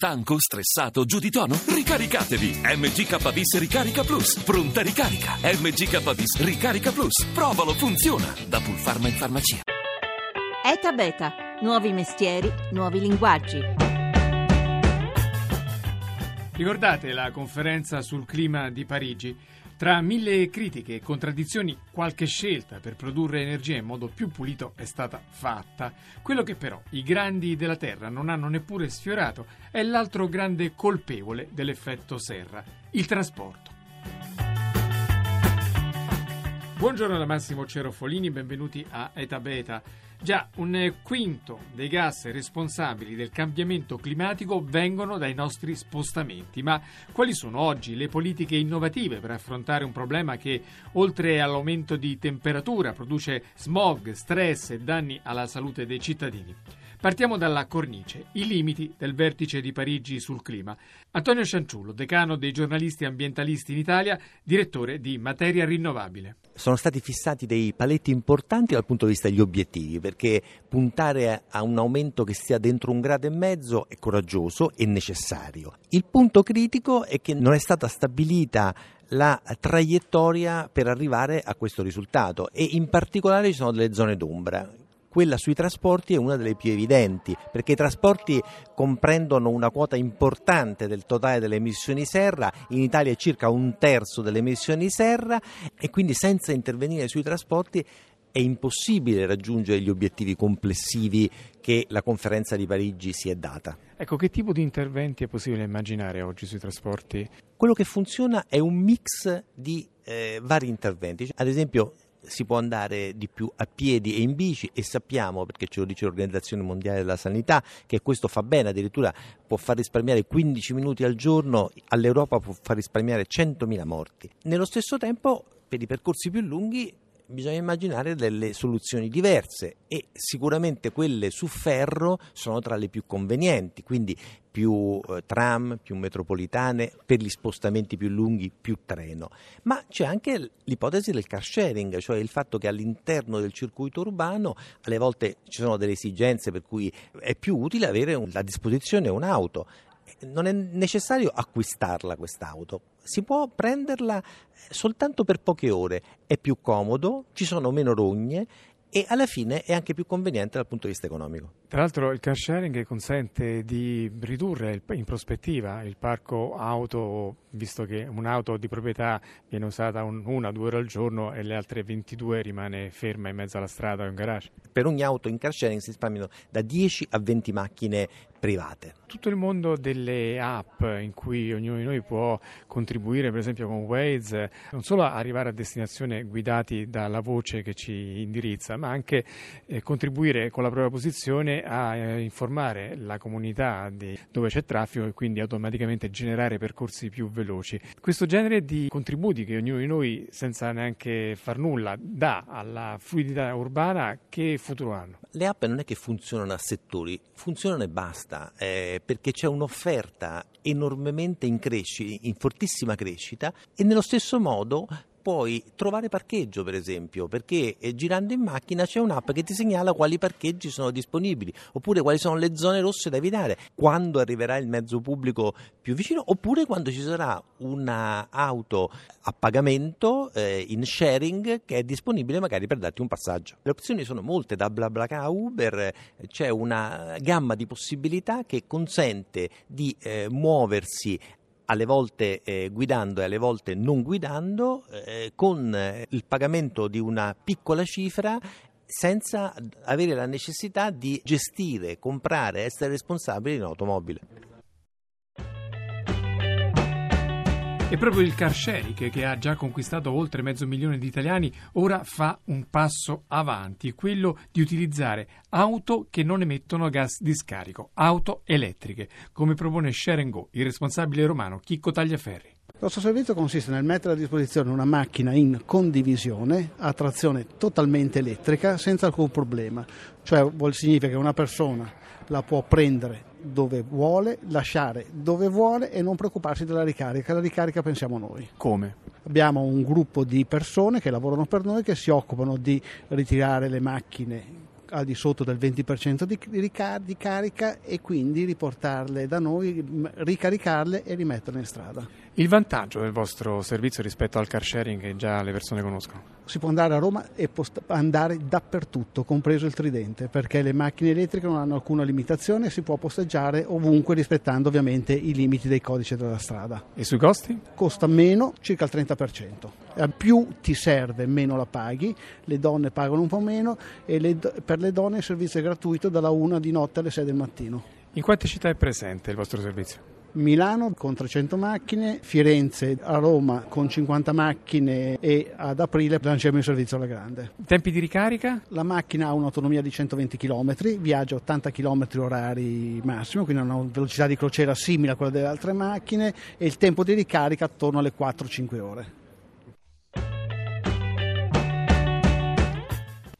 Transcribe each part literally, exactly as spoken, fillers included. Stanco, stressato, giù di tono? Ricaricatevi! M G K V S Ricarica Plus. Pronta ricarica. M G K V S Ricarica Plus. Provalo, funziona. Da Pulfarma in farmacia. E T A BETA. Nuovi mestieri, nuovi linguaggi. Ricordate la conferenza sul clima di Parigi? Tra mille critiche e contraddizioni, qualche scelta per produrre energia in modo più pulito è stata fatta. Quello che però i grandi della Terra non hanno neppure sfiorato è l'altro grande colpevole dell'effetto serra, il trasporto. Buongiorno da Massimo Cerofolini, benvenuti a E T A BETA. Già, un quinto dei gas responsabili del cambiamento climatico vengono dai nostri spostamenti, ma quali sono oggi le politiche innovative per affrontare un problema che, oltre all'aumento di temperatura, produce smog, stress e danni alla salute dei cittadini? Partiamo dalla cornice, i limiti del vertice di Parigi sul clima. Antonio Cianciullo, decano dei giornalisti ambientalisti in Italia, direttore di Materia Rinnovabile. Sono stati fissati dei paletti importanti dal punto di vista degli obiettivi, perché puntare a un aumento che sia dentro un grado e mezzo è coraggioso e necessario. Il punto critico è che non è stata stabilita la traiettoria per arrivare a questo risultato e in particolare ci sono delle zone d'ombra. Quella sui trasporti è una delle più evidenti, perché i trasporti comprendono una quota importante del totale delle emissioni serra, in Italia è circa un terzo delle emissioni serra e quindi senza intervenire sui trasporti è impossibile raggiungere gli obiettivi complessivi che la conferenza di Parigi si è data. Ecco, che tipo di interventi è possibile immaginare oggi sui trasporti? Quello che funziona è un mix di eh, vari interventi, ad esempio si può andare di più a piedi e in bici e sappiamo, perché ce lo dice l'Organizzazione Mondiale della Sanità, che questo fa bene, addirittura può far risparmiare quindici minuti al giorno, all'Europa può far risparmiare centomila morti. Nello stesso tempo, per i percorsi più lunghi, bisogna immaginare delle soluzioni diverse e sicuramente quelle su ferro sono tra le più convenienti, quindi più tram, più metropolitane, per gli spostamenti più lunghi più treno. Ma c'è anche l'ipotesi del car sharing, cioè il fatto che all'interno del circuito urbano alle volte ci sono delle esigenze per cui è più utile avere a disposizione un'auto. Non è necessario acquistarla quest'auto, si può prenderla soltanto per poche ore, è più comodo, ci sono meno rogne e alla fine è anche più conveniente dal punto di vista economico. Tra l'altro il car sharing consente di ridurre in prospettiva il parco auto, visto che un'auto di proprietà viene usata una o due ore al giorno e le altre ventidue rimane ferma in mezzo alla strada o in garage. Per ogni auto in car sharing si risparmiano da dieci a venti macchine private. Tutto il mondo delle app in cui ognuno di noi può contribuire, per esempio con Waze, non solo arrivare a destinazione guidati dalla voce che ci indirizza, ma anche eh, contribuire con la propria posizione a eh, informare la comunità di dove c'è traffico e quindi automaticamente generare percorsi più veloci. Questo genere di contributi che ognuno di noi, senza neanche far nulla, dà alla fluidità urbana, che futuro hanno? Le app non è che funzionano a settori, funzionano e basta. Eh, perché c'è un'offerta enormemente in crescita, in fortissima crescita, e nello stesso modo puoi trovare parcheggio, per esempio, perché eh, girando in macchina c'è un'app che ti segnala quali parcheggi sono disponibili, oppure quali sono le zone rosse da evitare, quando arriverà il mezzo pubblico più vicino, oppure quando ci sarà un'auto a pagamento eh, in sharing che è disponibile magari per darti un passaggio. Le opzioni sono molte, da BlaBlaCar a Uber, c'è una gamma di possibilità che consente di eh, muoversi alle volte eh, guidando e alle volte non guidando, eh, con il pagamento di una piccola cifra senza avere la necessità di gestire, comprare, essere responsabili in automobile. E proprio il car sharing, che ha già conquistato oltre mezzo milione di italiani, ora fa un passo avanti, quello di utilizzare auto che non emettono gas di scarico, auto elettriche, come propone Share'n GO, il responsabile romano Chicco Tagliaferri. Il nostro servizio consiste nel mettere a disposizione una macchina in condivisione a trazione totalmente elettrica senza alcun problema, cioè vuol significa che una persona la può prendere dove vuole, lasciare dove vuole e non preoccuparsi della ricarica. La ricarica pensiamo noi. Come? Abbiamo un gruppo di persone che lavorano per noi, che si occupano di ritirare le macchine al di sotto del venti per cento di, ricar- di carica e quindi riportarle da noi, ricaricarle e rimetterle in strada. Il vantaggio del vostro servizio rispetto al car sharing che già le persone conoscono? Si può andare a Roma e post- andare dappertutto, compreso il Tridente, perché le macchine elettriche non hanno alcuna limitazione e si può posteggiare ovunque rispettando ovviamente i limiti dei codici della strada. E sui costi? Costa meno, circa il trenta per cento. Più ti serve, meno la paghi, le donne pagano un po' meno e le do- per le donne il servizio è gratuito dalla una di notte alle sei del mattino. In quante città è presente il vostro servizio? Milano con trecento macchine, Firenze, a Roma con cinquanta macchine e ad aprile lanciamo il servizio alla grande. Tempi di ricarica? La macchina ha un'autonomia di centoventi chilometri, viaggia ottanta chilometri orari massimo, quindi ha una velocità di crociera simile a quella delle altre macchine e il tempo di ricarica attorno alle quattro cinque ore.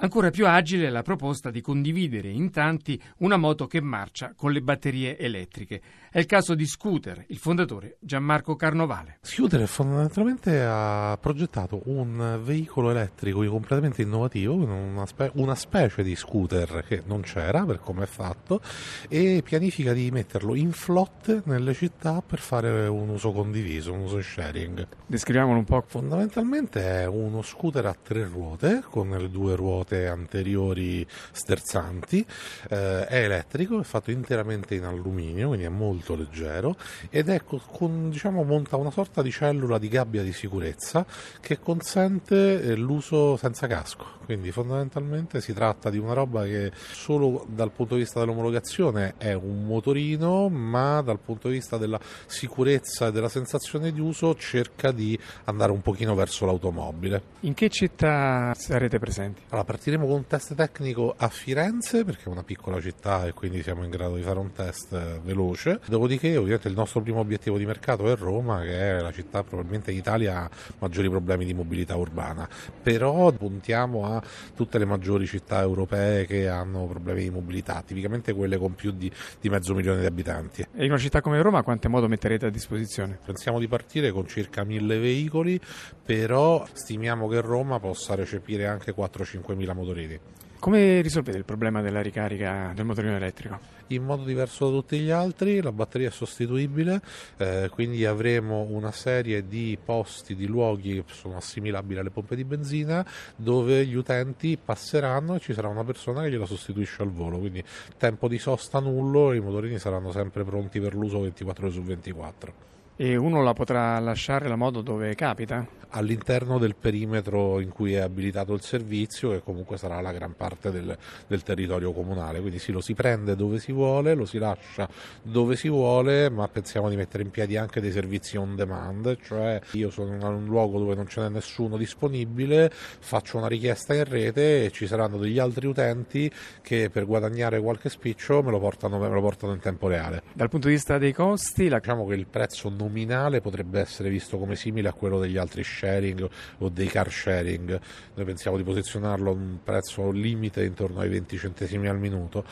Ancora più agile è la proposta di condividere in tanti una moto che marcia con le batterie elettriche. È il caso di Scooter, il fondatore Gianmarco Carnovale. Scooter fondamentalmente ha progettato un veicolo elettrico completamente innovativo, una, spe- una specie di scooter che non c'era per come è fatto, e pianifica di metterlo in flotte nelle città per fare un uso condiviso, un uso sharing. Descriviamolo un po'. Fondamentalmente è uno scooter a tre ruote con le due ruote anteriori sterzanti, eh, è elettrico, è fatto interamente in alluminio, quindi è molto leggero ed è con, diciamo, monta una sorta di cellula di gabbia di sicurezza che consente eh, l'uso senza casco, quindi fondamentalmente si tratta di una roba che solo dal punto di vista dell'omologazione è un motorino, ma dal punto di vista della sicurezza e della sensazione di uso cerca di andare un pochino verso l'automobile. In che città sarete presenti? Allora, partiremo con un test tecnico a Firenze perché è una piccola città e quindi siamo in grado di fare un test veloce, dopodiché ovviamente il nostro primo obiettivo di mercato è Roma, che è la città probabilmente d'Italia ha maggiori problemi di mobilità urbana, però puntiamo a tutte le maggiori città europee che hanno problemi di mobilità, tipicamente quelle con più di, di mezzo milione di abitanti. E in una città come Roma quante moto metterete a disposizione? Pensiamo di partire con circa mille veicoli, però stimiamo che Roma possa recepire anche quattro a cinquemila motorini. Come risolvete il problema della ricarica del motorino elettrico? In modo diverso da tutti gli altri, la batteria è sostituibile, eh, quindi avremo una serie di posti, di luoghi che sono assimilabili alle pompe di benzina, dove gli utenti passeranno e ci sarà una persona che gliela sostituisce al volo, quindi tempo di sosta nullo e i motorini saranno sempre pronti per l'uso ventiquattro ore su ventiquattro. E uno la potrà lasciare la moto dove capita? All'interno del perimetro in cui è abilitato il servizio, che comunque sarà la gran parte del, del territorio comunale, quindi sì, lo si prende dove si vuole, lo si lascia dove si vuole, ma pensiamo di mettere in piedi anche dei servizi on demand, cioè io sono in un luogo dove non ce n'è nessuno disponibile, faccio una richiesta in rete e ci saranno degli altri utenti che per guadagnare qualche spiccio me lo portano, me lo portano in tempo reale. Dal punto di vista dei costi, la... diciamo che il prezzo non nominale potrebbe essere visto come simile a quello degli altri sharing o dei car sharing. Noi pensiamo di posizionarlo a un prezzo limite intorno ai venti centesimi al minuto,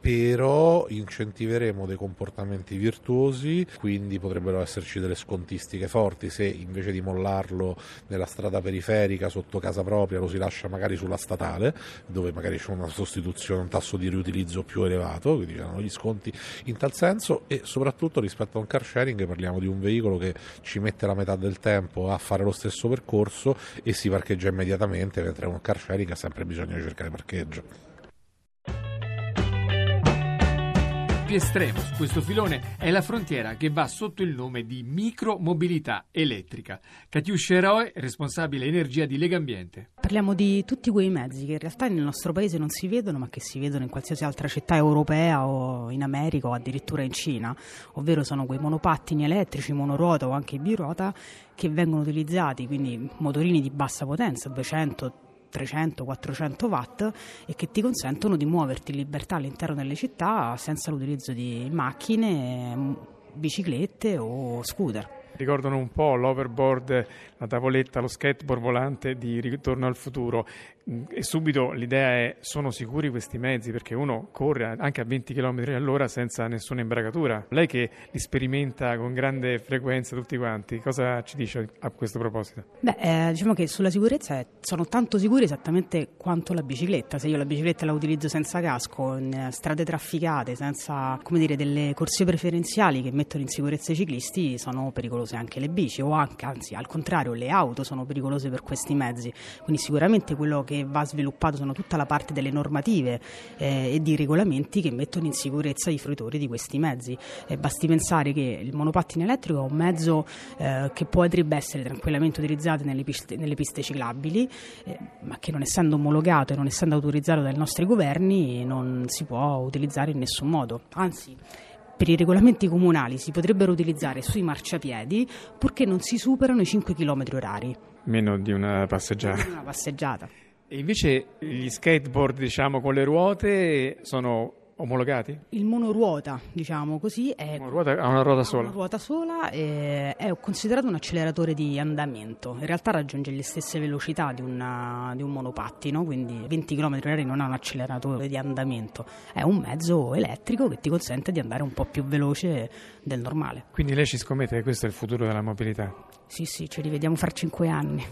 però incentiveremo dei comportamenti virtuosi, quindi potrebbero esserci delle scontistiche forti se invece di mollarlo nella strada periferica sotto casa propria lo si lascia magari sulla statale, dove magari c'è una sostituzione, un tasso di riutilizzo più elevato, quindi c'erano gli sconti in tal senso. E soprattutto rispetto a un car sharing parliamo di un veicolo che ci mette la metà del tempo a fare lo stesso percorso e si parcheggia immediatamente, mentre un car sharing ha sempre bisogno di cercare parcheggio. Più estremo su questo filone è la frontiera che va sotto il nome di micromobilità elettrica. Katiuscia Eroe, responsabile energia di Legambiente. Parliamo di tutti quei mezzi che in realtà nel nostro paese non si vedono, ma che si vedono in qualsiasi altra città europea o in America o addirittura in Cina, ovvero sono quei monopattini elettrici, monoruota o anche biruota che vengono utilizzati, quindi motorini di bassa potenza, duecento trecento quattrocento watt, e che ti consentono di muoverti in libertà all'interno delle città senza l'utilizzo di macchine, biciclette o scooter. Ricordano un po' l'overboard, la tavoletta, lo skateboard volante di Ritorno al futuro. E subito l'idea è: sono sicuri questi mezzi? Perché uno corre anche a venti chilometri all'ora senza nessuna imbragatura. Lei che li sperimenta con grande frequenza tutti quanti, cosa ci dice a questo proposito? Beh, eh, diciamo che sulla sicurezza sono tanto sicuri esattamente quanto la bicicletta. Se io la bicicletta la utilizzo senza casco, in strade trafficate, senza, come dire, delle corsie preferenziali che mettono in sicurezza i ciclisti, sono pericolose anche le bici, o anche, anzi, al contrario, le auto sono pericolose per questi mezzi. Quindi sicuramente quello che va sviluppato sono tutta la parte delle normative eh, e di regolamenti che mettono in sicurezza i fruitori di questi mezzi. Eh, basti pensare che il monopattino elettrico è un mezzo eh, che potrebbe essere tranquillamente utilizzato nelle piste, nelle piste ciclabili, eh, ma che non essendo omologato e non essendo autorizzato dai nostri governi non si può utilizzare in nessun modo. Anzi, per i regolamenti comunali si potrebbero utilizzare sui marciapiedi purché non si superano i cinque chilometri orari. Meno di una passeggiata. Meno di una passeggiata. E invece gli skateboard, diciamo, con le ruote sono omologati? Il monoruota, diciamo così, è monoruota, ha una ruota sola. Una ruota sola è, è considerato un acceleratore di andamento. In realtà raggiunge le stesse velocità di, una, di un monopattino, quindi venti chilometri orari non ha un acceleratore di andamento. È un mezzo elettrico che ti consente di andare un po' più veloce del normale. Quindi lei ci scommette che questo è il futuro della mobilità? Sì, sì, ci rivediamo fra cinque anni.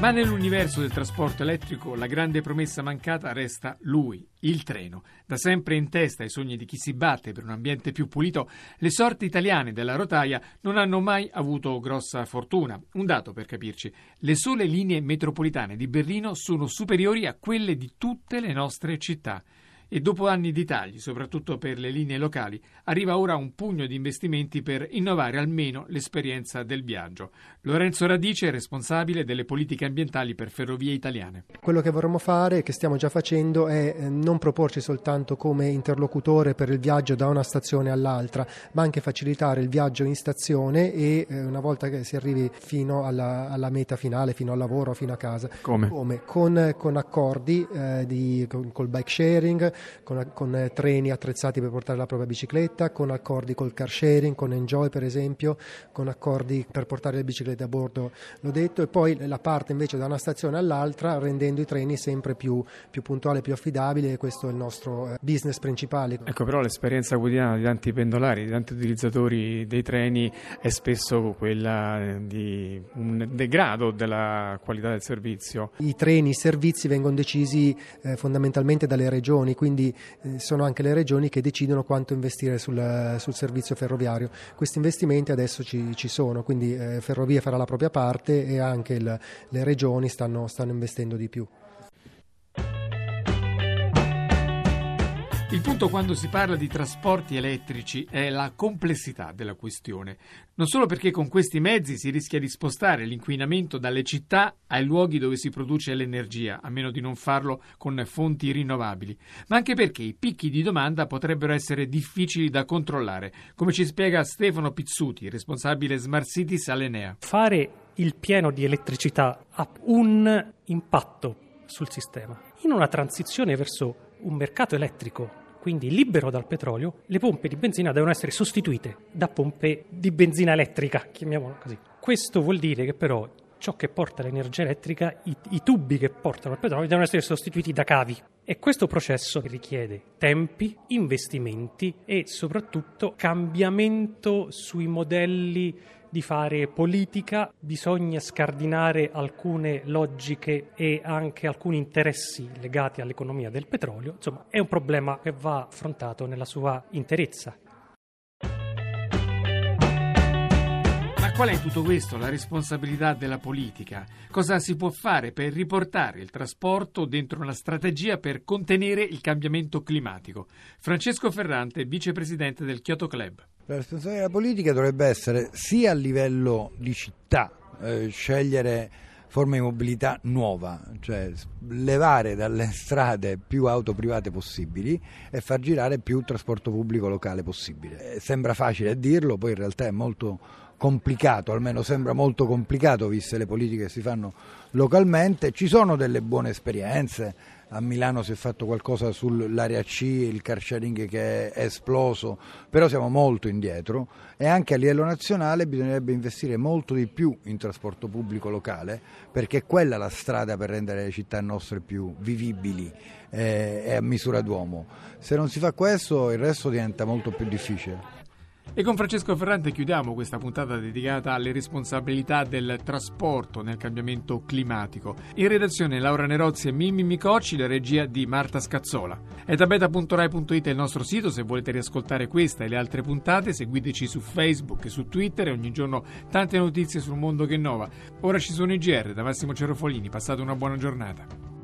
Ma nell'universo del trasporto elettrico la grande promessa mancata resta lui, il treno. Da sempre in testa ai sogni di chi si batte per un ambiente più pulito, le sorti italiane della rotaia non hanno mai avuto grossa fortuna. Un dato per capirci: le sole linee metropolitane di Berlino sono superiori a quelle di tutte le nostre città. E dopo anni di tagli, soprattutto per le linee locali, arriva ora un pugno di investimenti per innovare almeno l'esperienza del viaggio. Lorenzo Radice è responsabile delle politiche ambientali per Ferrovie Italiane. Quello che vorremmo fare, che stiamo già facendo, è non proporci soltanto come interlocutore per il viaggio da una stazione all'altra, ma anche facilitare il viaggio in stazione e una volta che si arrivi fino alla, alla meta finale, fino al lavoro, fino a casa. Come? Come? Con, con accordi eh, di, con, col bike sharing, Con, con treni attrezzati per portare la propria bicicletta, con accordi col car sharing, con Enjoy per esempio, con accordi per portare le biciclette a bordo, l'ho detto, e poi la parte invece da una stazione all'altra, rendendo i treni sempre più, più puntuali, più affidabili, e questo è il nostro business principale. Ecco, però l'esperienza quotidiana di tanti pendolari, di tanti utilizzatori dei treni è spesso quella di un degrado della qualità del servizio. I treni, i servizi vengono decisi eh, fondamentalmente dalle regioni, quindi Quindi sono anche le regioni che decidono quanto investire sul, sul servizio ferroviario. Questi investimenti adesso ci, ci sono, quindi eh, Ferrovie farà la propria parte e anche il, le regioni stanno, stanno investendo di più. Il punto quando si parla di trasporti elettrici è la complessità della questione, non solo perché con questi mezzi si rischia di spostare l'inquinamento dalle città ai luoghi dove si produce l'energia, a meno di non farlo con fonti rinnovabili, ma anche perché i picchi di domanda potrebbero essere difficili da controllare, come ci spiega Stefano Pizzuti, responsabile Smart Cities all'Enea. Fare il pieno di elettricità ha un impatto sul sistema. In una transizione verso un mercato elettrico, quindi libero dal petrolio, le pompe di benzina devono essere sostituite da pompe di benzina elettrica, chiamiamolo così. Questo vuol dire che però ciò che porta l'energia elettrica, i, i tubi che portano il petrolio, devono essere sostituiti da cavi. E questo processo richiede tempi, investimenti e soprattutto cambiamento sui modelli di fare politica. Bisogna scardinare alcune logiche e anche alcuni interessi legati all'economia del petrolio. Insomma, è un problema che va affrontato nella sua interezza. Qual è in tutto questo la responsabilità della politica? Cosa si può fare per riportare il trasporto dentro una strategia per contenere il cambiamento climatico? Francesco Ferrante, vicepresidente del Kyoto Club. La responsabilità della politica dovrebbe essere sia a livello di città, eh, scegliere forme di mobilità nuova, cioè levare dalle strade più auto private possibili e far girare più trasporto pubblico locale possibile. Eh, sembra facile dirlo, poi in realtà è molto complicato, almeno sembra molto complicato viste le politiche che si fanno localmente. Ci sono delle buone esperienze a Milano si è fatto qualcosa sull'area C, il car sharing che è esploso, però siamo molto indietro e anche a livello nazionale bisognerebbe investire molto di più in trasporto pubblico locale, perché è quella la strada per rendere le città nostre più vivibili eh, e a misura d'uomo. Se non si fa questo, il resto diventa molto più difficile. E con Francesco Ferrante chiudiamo questa puntata dedicata alle responsabilità del trasporto nel cambiamento climatico. In redazione Laura Nerozzi e Mimmi Micocci, la regia di Marta Scazzola. e ta beta punto rai punto it è il nostro sito, se volete riascoltare questa e le altre puntate seguiteci su Facebook e su Twitter, ogni giorno tante notizie sul mondo che innova. Ora ci sono i G R da Massimo Cerofolini, passate una buona giornata.